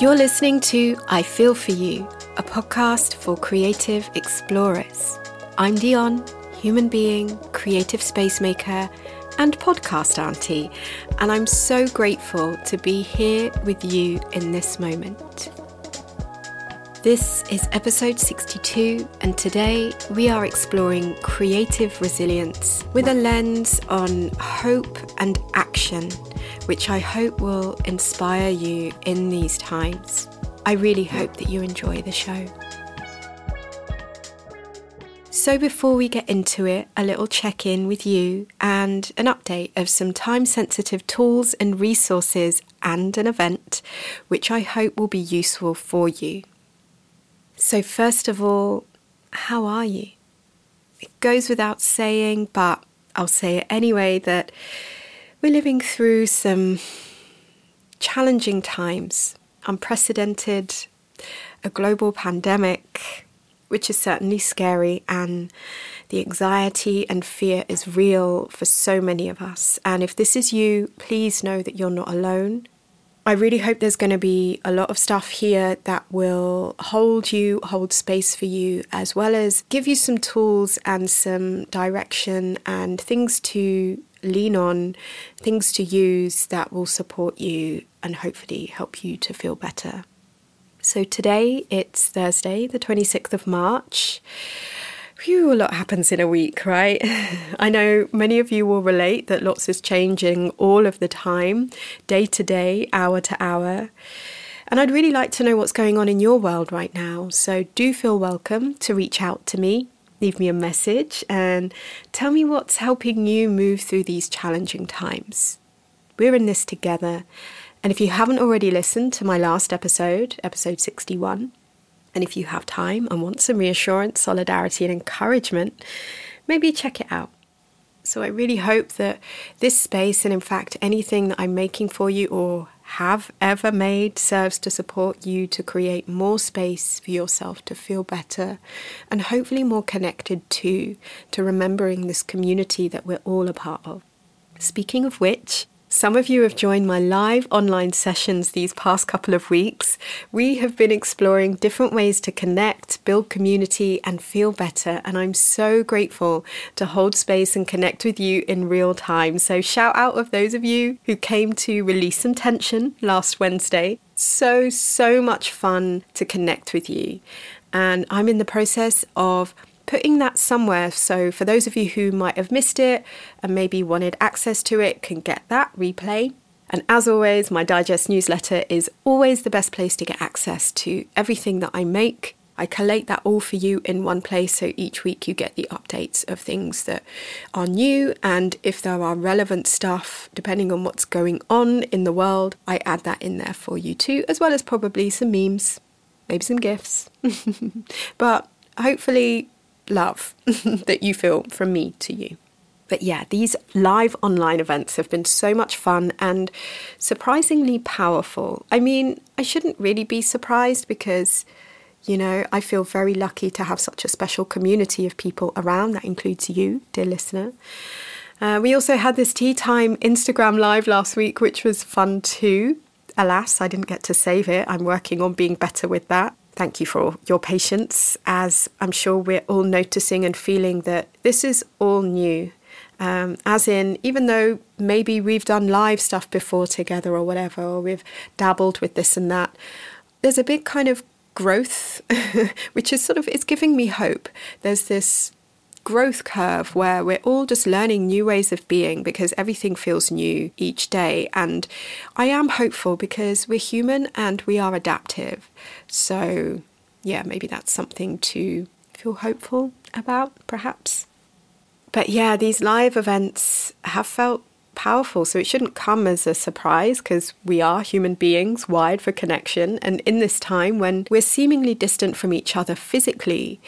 You're listening to I Feel For You, a podcast for creative explorers. I'm Dion, human being, creative space maker, and podcast auntie, and I'm so grateful to be here with you in this moment. This is episode 62, and today we are exploring creative resilience with a lens on hope and action, which I hope will inspire you in these times. I really hope that you enjoy the show. So before we get into it, a little check-in with you and an update of some time-sensitive tools and resources and an event, which I hope will be useful for you. So first of all, how are you? It goes without saying, but I'll say it anyway, that we're living through some challenging times, unprecedented, a global pandemic, which is certainly scary, and the anxiety and fear is real for so many of us. And if this is you, please know that you're not alone. I really hope there's going to be a lot of stuff here that will hold you, hold space for you, as well as give you some tools and some direction and things to lean on, things to use that will support you and hopefully help you to feel better. So today it's Thursday, the 26th of March. Phew, a lot happens in a week, right? I know many of you will relate that lots is changing all of the time, day to day, hour to hour. And I'd really like to know what's going on in your world right now. So do feel welcome to reach out to me, leave me a message, and tell me what's helping you move through these challenging times. We're in this together. And if you haven't already listened to my last episode, episode 61, and if you have time and want some reassurance, solidarity and encouragement, maybe check it out. So I really hope that this space, and in fact anything that I'm making for you or have ever made, serves to support you to create more space for yourself to feel better and hopefully more connected to remembering this community that we're all a part of. Speaking of which, some of you have joined my live online sessions these past couple of weeks. We have been exploring different ways to connect, build community, and feel better. And I'm so grateful to hold space and connect with you in real time. So shout out of those of you who came to Release Some Tension last Wednesday. So much fun to connect with you. And I'm in the process of putting that somewhere, so for those of you who might have missed it and maybe wanted access to it can get that replay. And as always, my digest newsletter is always the best place to get access to everything that I make. I collate that all for you in one place, so each week you get the updates of things that are new, and if there are relevant stuff depending on what's going on in the world, I add that in there for you too, as well as probably some memes, maybe some GIFs, but hopefully love that you feel from me to you. But yeah, these live online events have been so much fun and surprisingly powerful. I mean, I shouldn't really be surprised because, you know, I feel very lucky to have such a special community of people around. That includes you, dear listener. We also had this Tea Time Instagram Live last week, which was fun too. Alas, I didn't get to save it. I'm working on being better with that. Thank you for your patience, as I'm sure we're all noticing and feeling that this is all new. As in, even though maybe we've done live stuff before together or whatever, or we've dabbled with this and that, there's a big kind of growth, which is sort of, it's giving me hope. There's this growth curve where we're all just learning new ways of being because everything feels new each day. And I am hopeful because we're human and we are adaptive. So yeah, maybe that's something to feel hopeful about, perhaps. But yeah, these live events have felt powerful, so it shouldn't come as a surprise because we are human beings wired for connection. And in this time when we're seemingly distant from each other physically,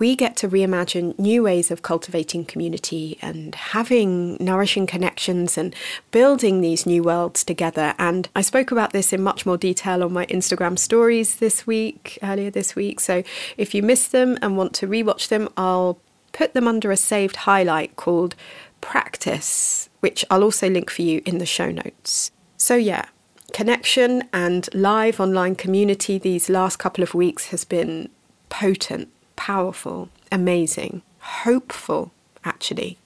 we get to reimagine new ways of cultivating community and having nourishing connections and building these new worlds together. And I spoke about this in much more detail on my Instagram stories this week, earlier this week. So if you missed them and want to rewatch them, I'll put them under a saved highlight called Practice, which I'll also link for you in the show notes. So yeah, connection and live online community these last couple of weeks has been potent, powerful, amazing, hopeful, actually.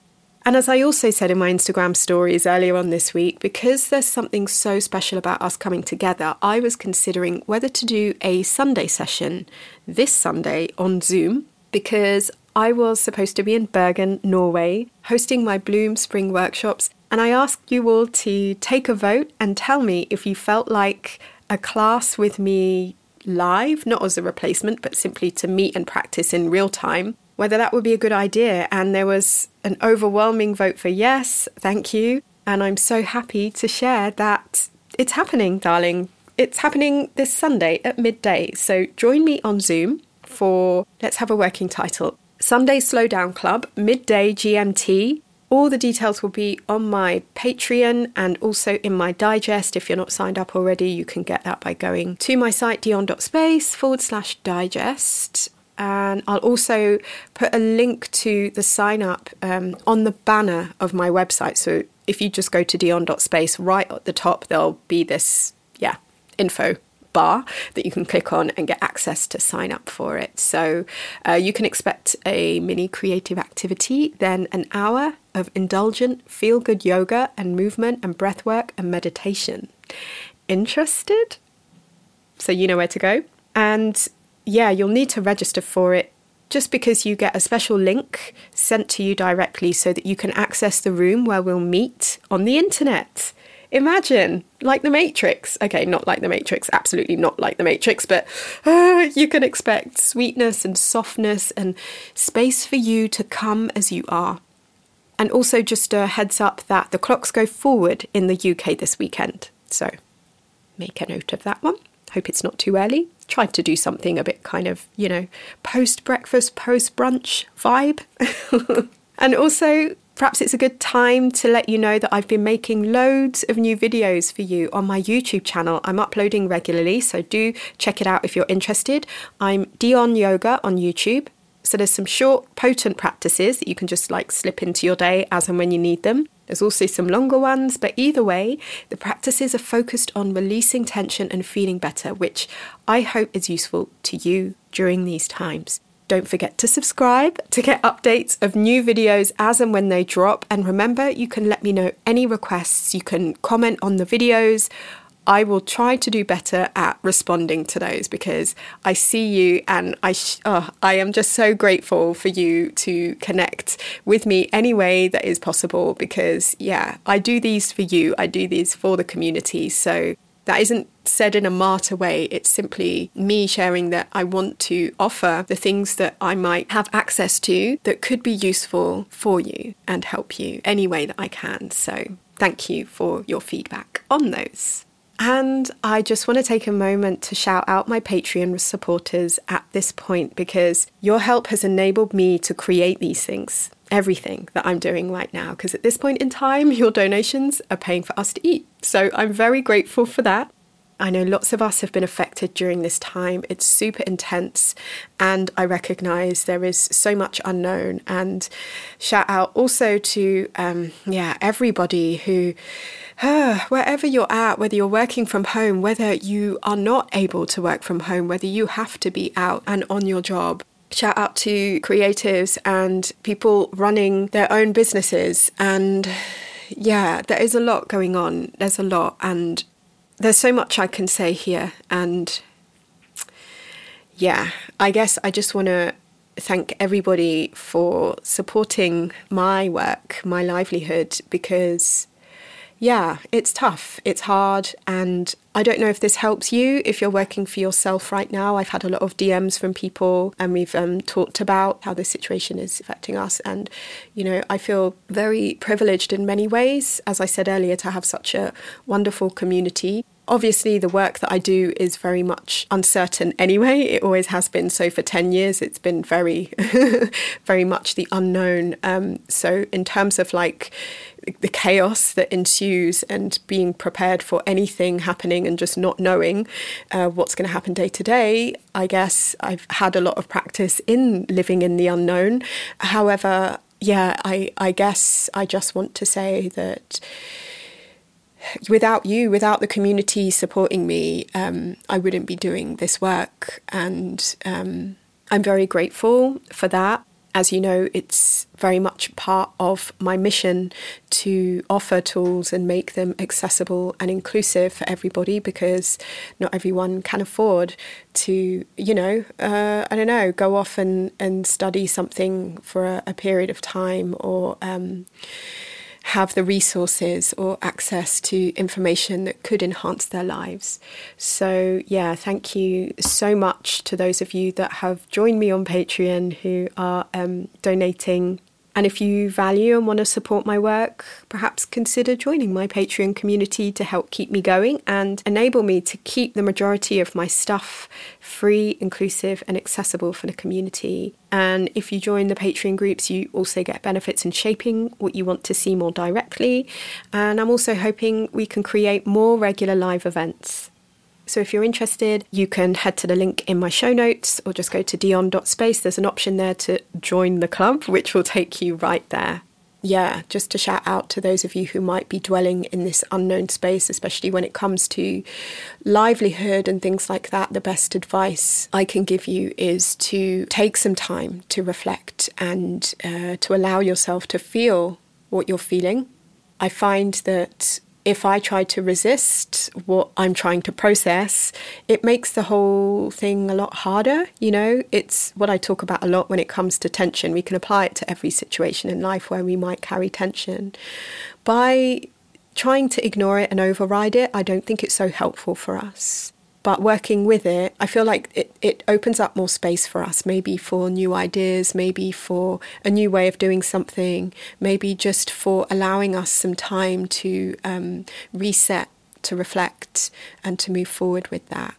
And as I also said in my Instagram stories earlier on this week, because there's something so special about us coming together, I was considering whether to do a Sunday session this Sunday on Zoom, because I was supposed to be in Bergen, Norway, hosting my Bloom Spring workshops. And I asked you all to take a vote and tell me if you felt like a class with me live, not as a replacement, but simply to meet and practice in real time, whether that would be a good idea. And there was an overwhelming vote for yes, thank you. And I'm so happy to share that it's happening, darling. It's happening this Sunday at midday. So join me on Zoom for, let's have a working title, Sunday Slowdown Club, midday GMT. All the details will be on my Patreon and also in my digest. If you're not signed up already, you can get that by going to my site, dion.space/digest. And I'll also put a link to the sign up on the banner of my website. So if you just go to dion.space, right at the top, there'll be this, info bar that you can click on and get access to sign up for it. So you can expect a mini creative activity, then an hour of indulgent, feel-good yoga and movement and breath work and meditation. Interested? So you know where to go. And you'll need to register for it, just because you get a special link sent to you directly so that you can access the room where we'll meet on the internet. Imagine, like the Matrix. Okay, not like the Matrix, absolutely not like the Matrix, but you can expect sweetness and softness and space for you to come as you are. And also just a heads up that the clocks go forward in the UK this weekend. So make a note of that one. Hope it's not too early. Tried to do something a bit kind of, post-breakfast, post-brunch vibe. And also, perhaps it's a good time to let you know that I've been making loads of new videos for you on my YouTube channel. I'm uploading regularly, so do check it out if you're interested. I'm Dion Yoga on YouTube. So there's some short, potent practices that you can just slip into your day as and when you need them. There's also some longer ones, but either way, the practices are focused on releasing tension and feeling better, which I hope is useful to you during these times. Don't forget to subscribe to get updates of new videos as and when they drop. And remember, you can let me know any requests. You can comment on the videos. I will try to do better at responding to those, because I see you and I am just so grateful for you to connect with me any way that is possible, because I do these for you. I do these for the community. So that isn't said in a martyr way. It's simply me sharing that I want to offer the things that I might have access to that could be useful for you and help you any way that I can. So thank you for your feedback on those. And I just want to take a moment to shout out my Patreon supporters at this point, because your help has enabled me to create these things, everything that I'm doing right now, because at this point in time, your donations are paying for us to eat. So I'm very grateful for that. I know lots of us have been affected during this time. It's super intense, and I recognise there is so much unknown. And shout out also to everybody who, wherever you're at, whether you're working from home, whether you are not able to work from home, whether you have to be out and on your job. Shout out to creatives and people running their own businesses. And there is a lot going on. There's a lot, and there's so much I can say here, and I guess I just want to thank everybody for supporting my work, my livelihood, because it's tough, it's hard, and I don't know if this helps you if you're working for yourself right now. I've had a lot of DMs from people, and we've talked about how this situation is affecting us, and I feel very privileged in many ways, as I said earlier, to have such a wonderful community. Obviously, the work that I do is very much uncertain anyway. It always has been. So for 10 years, it's been very, very much the unknown. So in terms of the chaos that ensues and being prepared for anything happening and just not knowing what's going to happen day to day, I guess I've had a lot of practice in living in the unknown. However, I guess I just want to say that without you, without the community supporting me, I wouldn't be doing this work. And I'm very grateful for that. As you know, it's very much part of my mission to offer tools and make them accessible and inclusive for everybody, because not everyone can afford to, go off and study something for a period of time, or have the resources or access to information that could enhance their lives. So yeah, thank you so much to those of you that have joined me on Patreon, who are donating. And if you value and want to support my work, perhaps consider joining my Patreon community to help keep me going and enable me to keep the majority of my stuff free, inclusive, and accessible for the community. And if you join the Patreon groups, you also get benefits in shaping what you want to see more directly. And I'm also hoping we can create more regular live events. So if you're interested, you can head to the link in my show notes, or just go to dion.space. There's an option there to join the club, which will take you right there. Yeah, just to shout out to those of you who might be dwelling in this unknown space, especially when it comes to livelihood and things like that. The best advice I can give you is to take some time to reflect and to allow yourself to feel what you're feeling. I find that if I try to resist what I'm trying to process, it makes the whole thing a lot harder. You know, it's what I talk about a lot when it comes to tension. We can apply it to every situation in life where we might carry tension. By trying to ignore it and override it, I don't think it's so helpful for us. But working with it, I feel like it opens up more space for us, maybe for new ideas, maybe for a new way of doing something, maybe just for allowing us some time to reset, to reflect, and to move forward with that.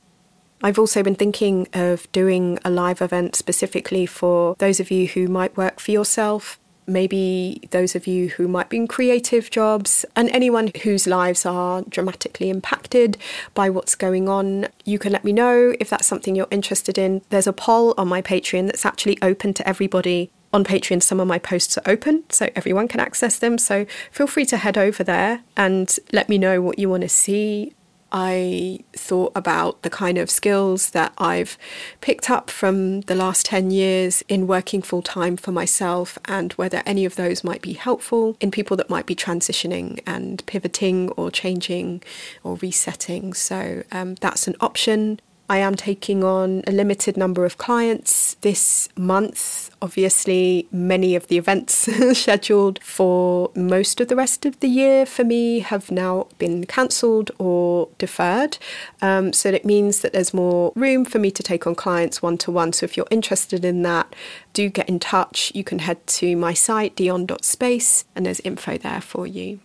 I've also been thinking of doing a live event specifically for those of you who might work for yourself, maybe those of you who might be in creative jobs, and anyone whose lives are dramatically impacted by what's going on. You can let me know if that's something you're interested in. There's a poll on my Patreon that's actually open to everybody. On Patreon, some of my posts are open, so everyone can access them. So feel free to head over there and let me know what you want to see. I thought about the kind of skills that I've picked up from the last 10 years in working full-time for myself, and whether any of those might be helpful in people that might be transitioning and pivoting or changing or resetting. So that's an option. I am taking on a limited number of clients this month. Obviously, many of the events scheduled for most of the rest of the year for me have now been cancelled or deferred. So it means that there's more room for me to take on clients one-to-one. So if you're interested in that, do get in touch. You can head to my site, dion.space, and there's info there for you.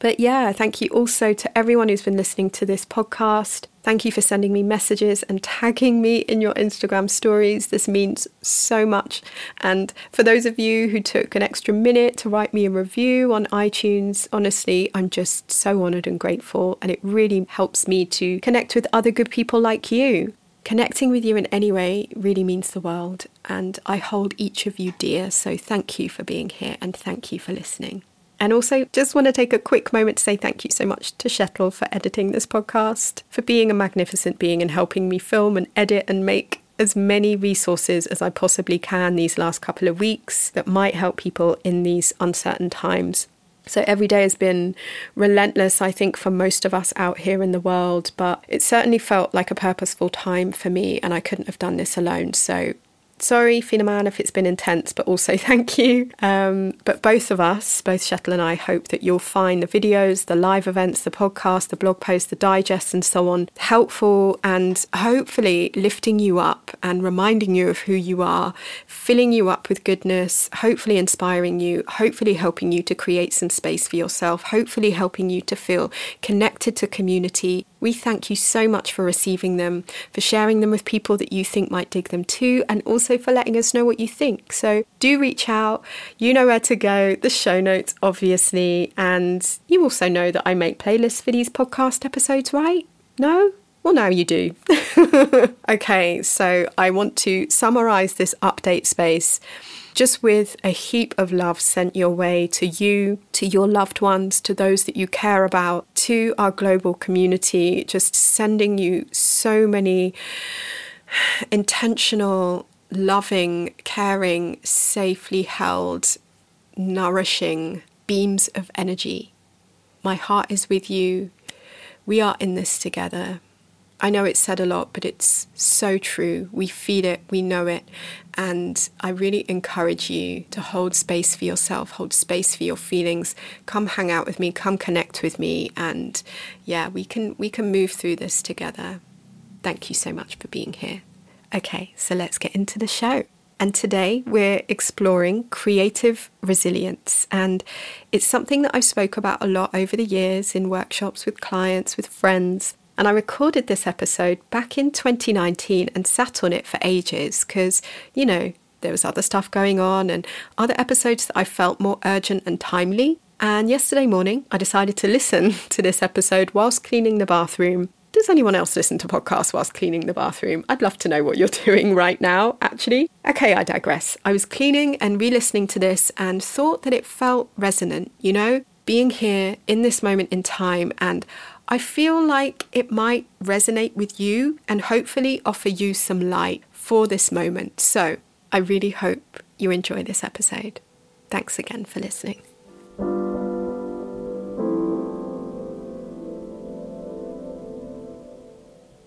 But yeah, thank you also to everyone who's been listening to this podcast. Thank you for sending me messages and tagging me in your Instagram stories. This means so much. And for those of you who took an extra minute to write me a review on iTunes, honestly, I'm just so honoured and grateful. And it really helps me to connect with other good people like you. Connecting with you in any way really means the world. And I hold each of you dear. So thank you for being here, and thank you for listening. And also just want to take a quick moment to say thank you so much to Shettle for editing this podcast, for being a magnificent being and helping me film and edit and make as many resources as I possibly can these last couple of weeks that might help people in these uncertain times. So every day has been relentless, I think, for most of us out here in the world, but it certainly felt like a purposeful time for me, and I couldn't have done this alone. So sorry, Fina Man, if it's been intense, but also thank you. But both of us, both Shettle and I, hope that you'll find the videos, the live events, the podcast, the blog posts, the digests and so on helpful, and hopefully lifting you up and reminding you of who you are, filling you up with goodness, hopefully inspiring you, hopefully helping you to create some space for yourself, hopefully helping you to feel connected to community. We thank you so much for receiving them, for sharing them with people that you think might dig them too, and also for letting us know what you think. So do reach out. You know where to go, the show notes, obviously. And you also know that I make playlists for these podcast episodes, right? No? Well, now you do. Okay, so I want to summarize this update space just with a heap of love sent your way, to you, to your loved ones, to those that you care about, to our global community, just sending you so many intentional, loving, caring, safely held, nourishing beams of energy. My heart is with you. We are in this together. I know it's said a lot, but it's so true. We feel it, we know it. And I really encourage you to hold space for yourself, hold space for your feelings. Come hang out with me, come connect with me. And yeah, we can move through this together. Thank you so much for being here. Okay, so let's get into the show. And today we're exploring creative resilience. And it's something that I've spoke about a lot over the years in workshops with clients, with friends. And I recorded this episode back in 2019 and sat on it for ages because, you know, there was other stuff going on and other episodes that I felt more urgent and timely. And yesterday morning, I decided to listen to this episode whilst cleaning the bathroom. Does anyone else listen to podcasts whilst cleaning the bathroom? I'd love to know what you're doing right now, actually. Okay, I digress. I was cleaning and re-listening to this and thought that it felt resonant, you know, being here in this moment in time, and I feel like it might resonate with you and hopefully offer you some light for this moment. So I really hope you enjoy this episode. Thanks again for listening.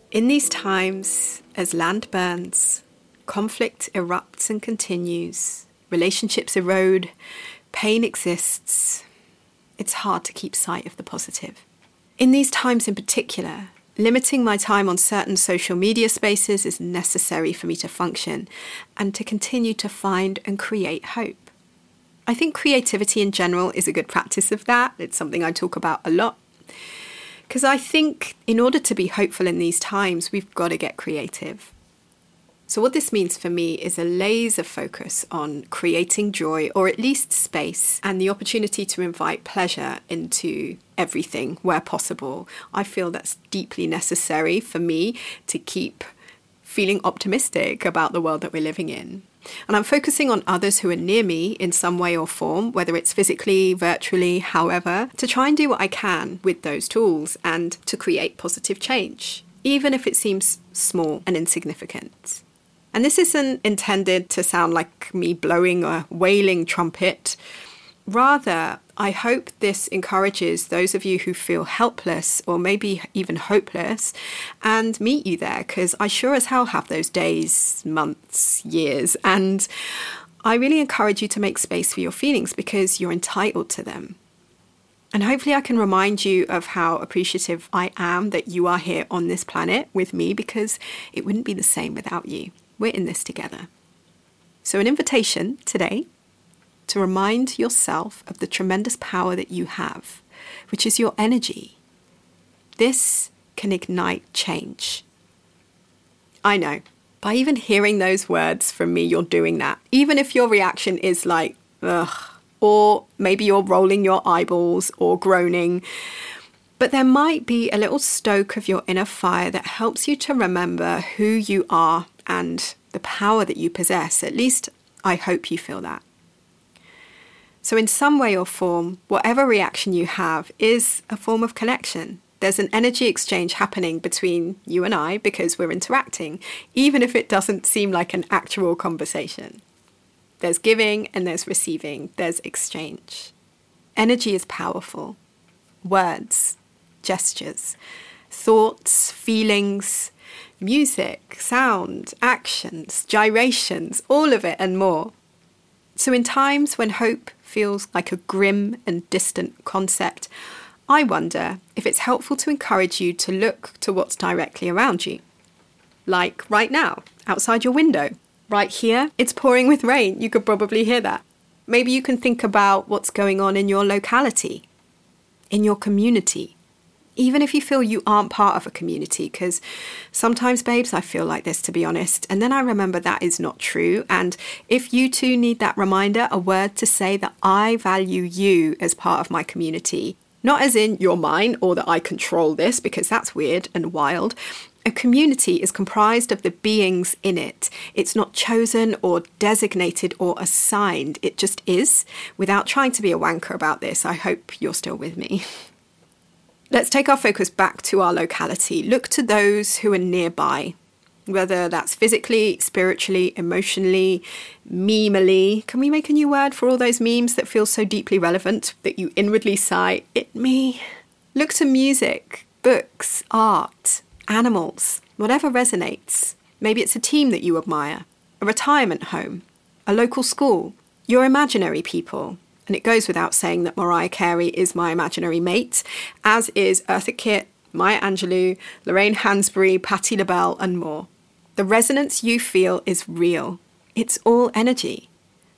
In these times, as land burns, conflict erupts and continues, relationships erode, pain exists, it's hard to keep sight of the positive. In these times in particular, limiting my time on certain social media spaces is necessary for me to function and to continue to find and create hope. I think creativity in general is a good practice of that. It's something I talk about a lot. Because I think in order to be hopeful in these times, we've got to get creative. So what this means for me is a laser focus on creating joy, or at least space, and the opportunity to invite pleasure into everything where possible. I feel that's deeply necessary for me to keep feeling optimistic about the world that we're living in. And I'm focusing on others who are near me in some way or form, whether it's physically, virtually, however, to try and do what I can with those tools and to create positive change, even if it seems small and insignificant. And this isn't intended to sound like me blowing a wailing trumpet. Rather, I hope this encourages those of you who feel helpless or maybe even hopeless and meet you there, because I sure as hell have those days, months, years. And I really encourage you to make space for your feelings because you're entitled to them. And hopefully I can remind you of how appreciative I am that you are here on this planet with me, because it wouldn't be the same without you. We're in this together. So an invitation today to remind yourself of the tremendous power that you have, which is your energy. This can ignite change. I know, by even hearing those words from me, you're doing that. Even if your reaction is like, ugh, or maybe you're rolling your eyeballs or groaning. But there might be a little stoke of your inner fire that helps you to remember who you are and the power that you possess. At least I hope you feel that. So in some way or form, whatever reaction you have is a form of connection. There's an energy exchange happening between you and I because we're interacting, even if it doesn't seem like an actual conversation. There's giving and there's receiving, there's exchange. Energy is powerful. Words, gestures, thoughts, feelings, music, sound, actions, gyrations, all of it and more. So in times when hope feels like a grim and distant concept, I wonder if it's helpful to encourage you to look to what's directly around you. Like right now, outside your window. Right here, it's pouring with rain. You could probably hear that. Maybe you can think about what's going on in your locality, in your community. Even if you feel you aren't part of a community, because sometimes, babes, I feel like this, to be honest. And then I remember that is not true. And if you too need that reminder, a word to say that I value you as part of my community. Not as in you're mine or that I control this, because that's weird and wild. A community is comprised of the beings in it. It's not chosen or designated or assigned. It just is. Without trying to be a wanker about this, I hope you're still with me. Let's take our focus back to our locality. Look to those who are nearby, whether that's physically, spiritually, emotionally, memely. Can we make a new word for all those memes that feel so deeply relevant that you inwardly sigh, it me? Look to music, books, art, animals, whatever resonates. Maybe it's a team that you admire, a retirement home, a local school, your imaginary people. And it goes without saying that Mariah Carey is my imaginary mate, as is Eartha Kitt, Maya Angelou, Lorraine Hansberry, Patti LaBelle, and more. The resonance you feel is real. It's all energy.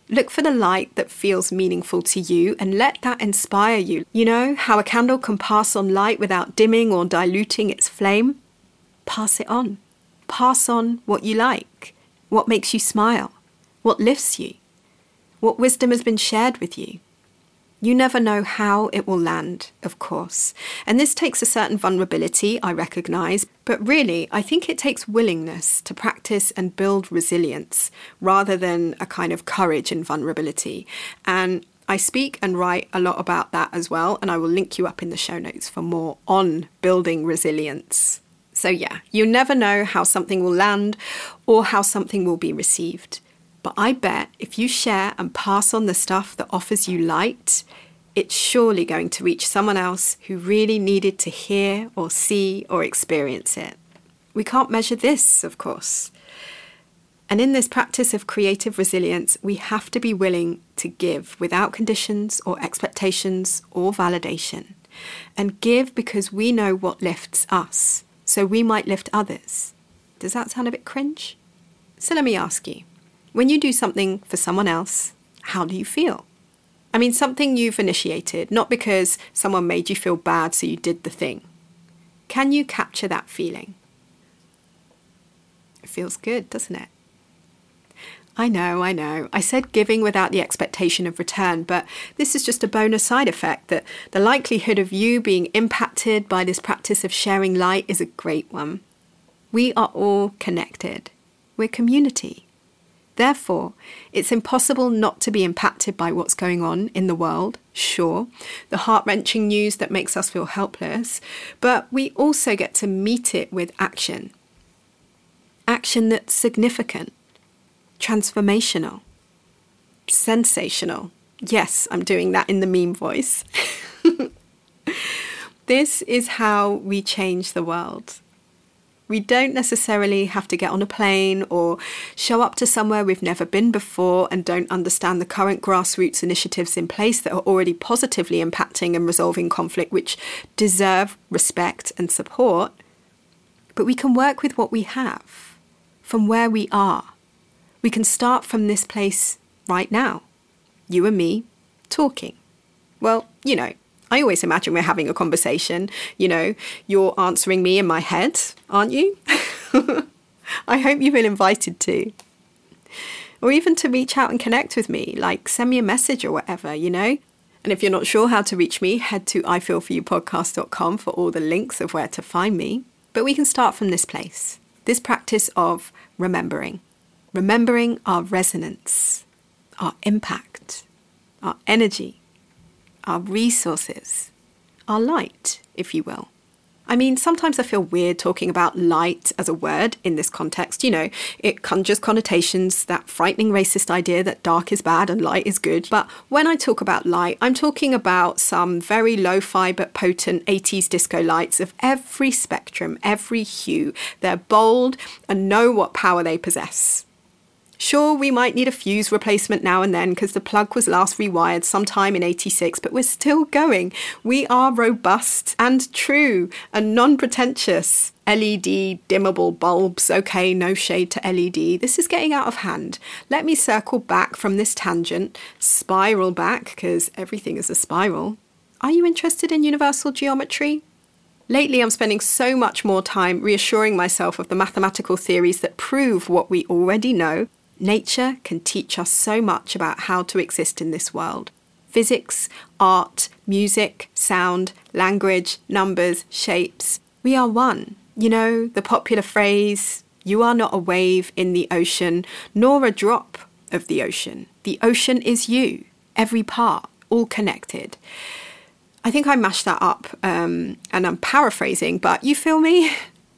Look for the light that feels meaningful to you and let that inspire you. You know how a candle can pass on light without dimming or diluting its flame? Pass it on. Pass on what you like, what makes you smile, what lifts you, what wisdom has been shared with you. You never know how it will land, of course. And this takes a certain vulnerability, I recognise, but really, I think it takes willingness to practice and build resilience rather than a kind of courage and vulnerability. And I speak and write a lot about that as well, and I will link you up in the show notes for more on building resilience. So yeah, you never know how something will land or how something will be received. But I bet if you share and pass on the stuff that offers you light, it's surely going to reach someone else who really needed to hear or see or experience it. We can't measure this, of course. And in this practice of creative resilience, we have to be willing to give without conditions or expectations or validation. And give because we know what lifts us, so we might lift others. Does that sound a bit cringe? So let me ask you. When you do something for someone else, how do you feel? I mean, something you've initiated, not because someone made you feel bad so you did the thing. Can you capture that feeling? It feels good, doesn't it? I know. I said giving without the expectation of return, but this is just a bonus side effect that the likelihood of you being impacted by this practice of sharing light is a great one. We are all connected. We're community. Therefore, it's impossible not to be impacted by what's going on in the world, sure, the heart-wrenching news that makes us feel helpless, but we also get to meet it with action. Action that's significant, transformational, sensational. Yes, I'm doing that in the meme voice. This is how we change the world. We don't necessarily have to get on a plane or show up to somewhere we've never been before and don't understand the current grassroots initiatives in place that are already positively impacting and resolving conflict, which deserve respect and support. But we can work with what we have, from where we are. We can start from this place right now, you and me talking. Well, you know, I always imagine we're having a conversation. You know, you're answering me in my head, aren't you? I hope you feel invited to. Or even to reach out and connect with me, like send me a message or whatever, you know. And if you're not sure how to reach me, head to ifeelforyoupodcast.com for all the links of where to find me. But we can start from this place, this practice of remembering our resonance, our impact, our energy, our resources, our light, if you will. I mean, sometimes I feel weird talking about light as a word in this context. You know, it conjures connotations, that frightening racist idea that dark is bad and light is good. But when I talk about light, I'm talking about some very lo-fi but potent 80s disco lights of every spectrum, every hue. They're bold and know what power they possess. Sure, we might need a fuse replacement now and then because the plug was last rewired sometime in 86, but we're still going. We are robust and true and non-pretentious. LED dimmable bulbs. Okay, no shade to LED. This is getting out of hand. Let me circle back from this tangent, spiral back because everything is a spiral. Are you interested in universal geometry? Lately, I'm spending so much more time reassuring myself of the mathematical theories that prove what we already know. Nature can teach us so much about how to exist in this world. Physics, art, music, sound, language, numbers, shapes. We are one, You know, the popular phrase, you are not a wave in the ocean, nor a drop of the ocean. The ocean is you, every part, all connected. I think I mashed that up and I'm paraphrasing, but you feel me?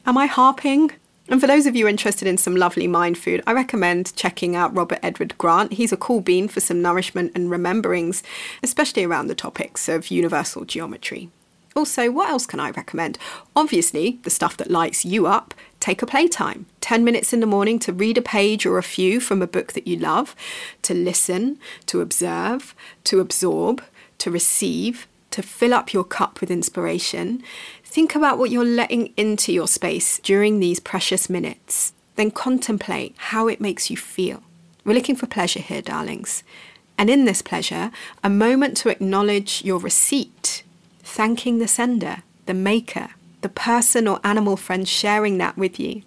Am I harping? And for those of you interested in some lovely mind food, I recommend checking out Robert Edward Grant. He's a cool bean for some nourishment and rememberings, especially around the topics of universal geometry. Also, what else can I recommend? Obviously, the stuff that lights you up. Take a playtime. 10 minutes in the morning to read a page or a few from a book that you love, to listen, to observe, to absorb, to receive, to fill up your cup with inspiration. Think about what you're letting into your space during these precious minutes. Then contemplate how it makes you feel. We're looking for pleasure here, darlings. And in this pleasure, a moment to acknowledge your receipt, thanking the sender, the maker, the person or animal friend sharing that with you.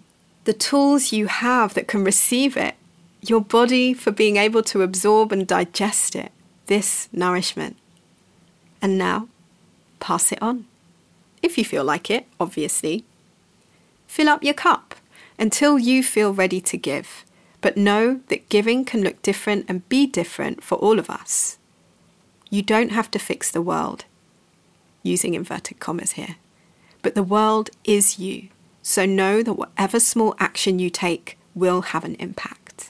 The tools you have that can receive it, your body for being able to absorb and digest it, this nourishment. And now, pass it on. If you feel like it, obviously. Fill up your cup until you feel ready to give. But know that giving can look different and be different for all of us. You don't have to fix the world, using inverted commas here. But the world is you. So know that whatever small action you take will have an impact.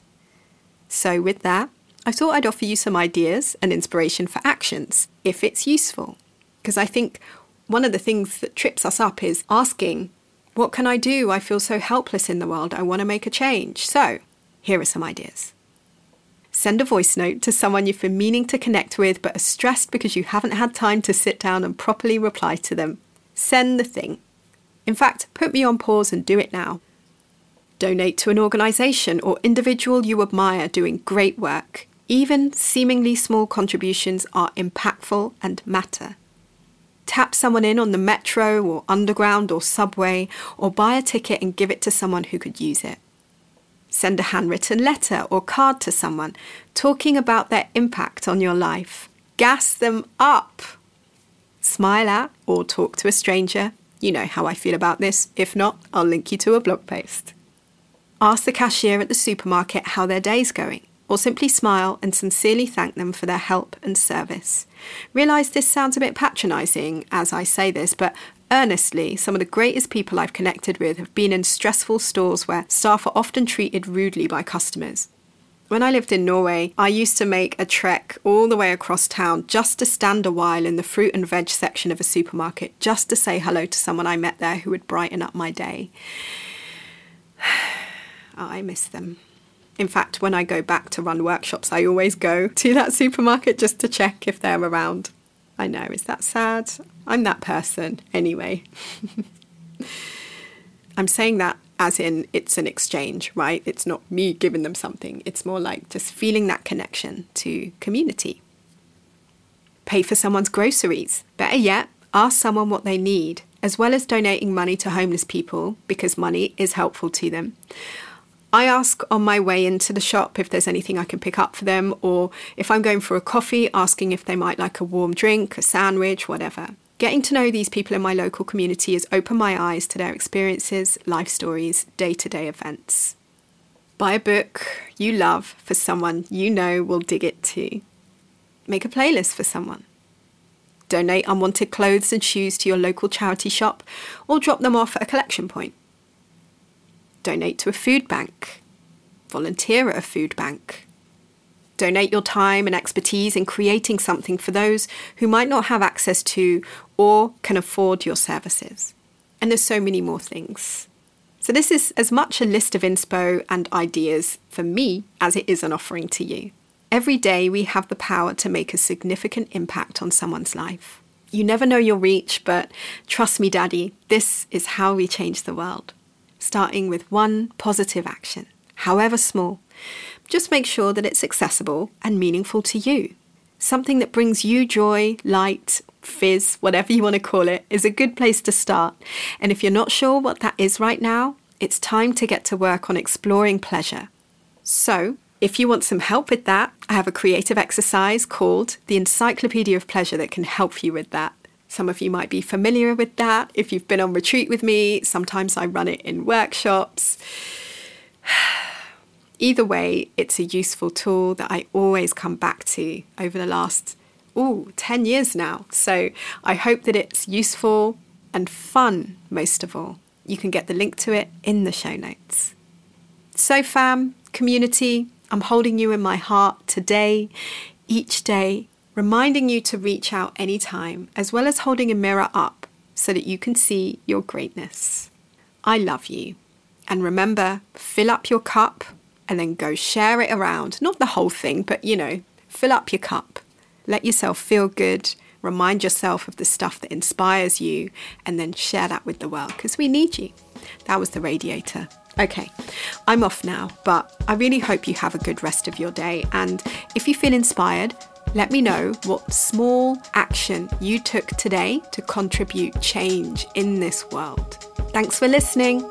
So with that, I thought I'd offer you some ideas and inspiration for actions, if it's useful. Because I think one of the things that trips us up is asking, what can I do? I feel so helpless in the world. I want to make a change. So here are some ideas. Send a voice note to someone you've been meaning to connect with, but are stressed because you haven't had time to sit down and properly reply to them. Send the thing. In fact, put me on pause and do it now. Donate to an organisation or individual you admire doing great work. Even seemingly small contributions are impactful and matter. Tap someone in on the metro or underground or subway, or buy a ticket and give it to someone who could use it. Send a handwritten letter or card to someone, talking about their impact on your life. Gas them up! Smile at or talk to a stranger. You know how I feel about this. If not, I'll link you to a blog post. Ask the cashier at the supermarket how their day's going. Or simply smile and sincerely thank them for their help and service. Realise this sounds a bit patronising as I say this, but earnestly, some of the greatest people I've connected with have been in stressful stores where staff are often treated rudely by customers. When I lived in Norway, I used to make a trek all the way across town just to stand a while in the fruit and veg section of a supermarket, just to say hello to someone I met there who would brighten up my day. Oh, I miss them. In fact, when I go back to run workshops, I always go to that supermarket just to check if they're around. I know, is that sad? I'm that person anyway. I'm saying that as in it's an exchange, right? It's not me giving them something. It's more like just feeling that connection to community. Pay for someone's groceries. Better yet, ask someone what they need, as well as donating money to homeless people because money is helpful to them. I ask on my way into the shop if there's anything I can pick up for them, or if I'm going for a coffee, asking if they might like a warm drink, a sandwich, whatever. Getting to know these people in my local community has opened my eyes to their experiences, life stories, day-to-day events. Buy a book you love for someone you know will dig it too. Make a playlist for someone. Donate unwanted clothes and shoes to your local charity shop, or drop them off at a collection point. Donate to a food bank. Volunteer at a food bank. Donate your time and expertise in creating something for those who might not have access to or can afford your services. And there's so many more things. So this is as much a list of inspo and ideas for me as it is an offering to you. Every day we have the power to make a significant impact on someone's life. You never know your reach, but trust me, Daddy, this is how we change the world. Starting with one positive action, however small. Just make sure that it's accessible and meaningful to you. Something that brings you joy, light, fizz, whatever you want to call it, is a good place to start. And if you're not sure what that is right now, it's time to get to work on exploring pleasure. So, if you want some help with that, I have a creative exercise called the Encyclopedia of Pleasure that can help you with that. Some of you might be familiar with that. If you've been on retreat with me, sometimes I run it in workshops. Either way, it's a useful tool that I always come back to over the last 10 years now. So I hope that it's useful and fun, most of all. You can get the link to it in the show notes. So fam, community, I'm holding you in my heart today, each day, reminding you to reach out anytime, as well as holding a mirror up so that you can see your greatness. I love you. And remember, fill up your cup and then go share it around. Not the whole thing, but fill up your cup. Let yourself feel good. Remind yourself of the stuff that inspires you and then share that with the world because we need you. That was the radiator. Okay, I'm off now, but I really hope you have a good rest of your day. And if you feel inspired, let me know what small action you took today to contribute change in this world. Thanks for listening.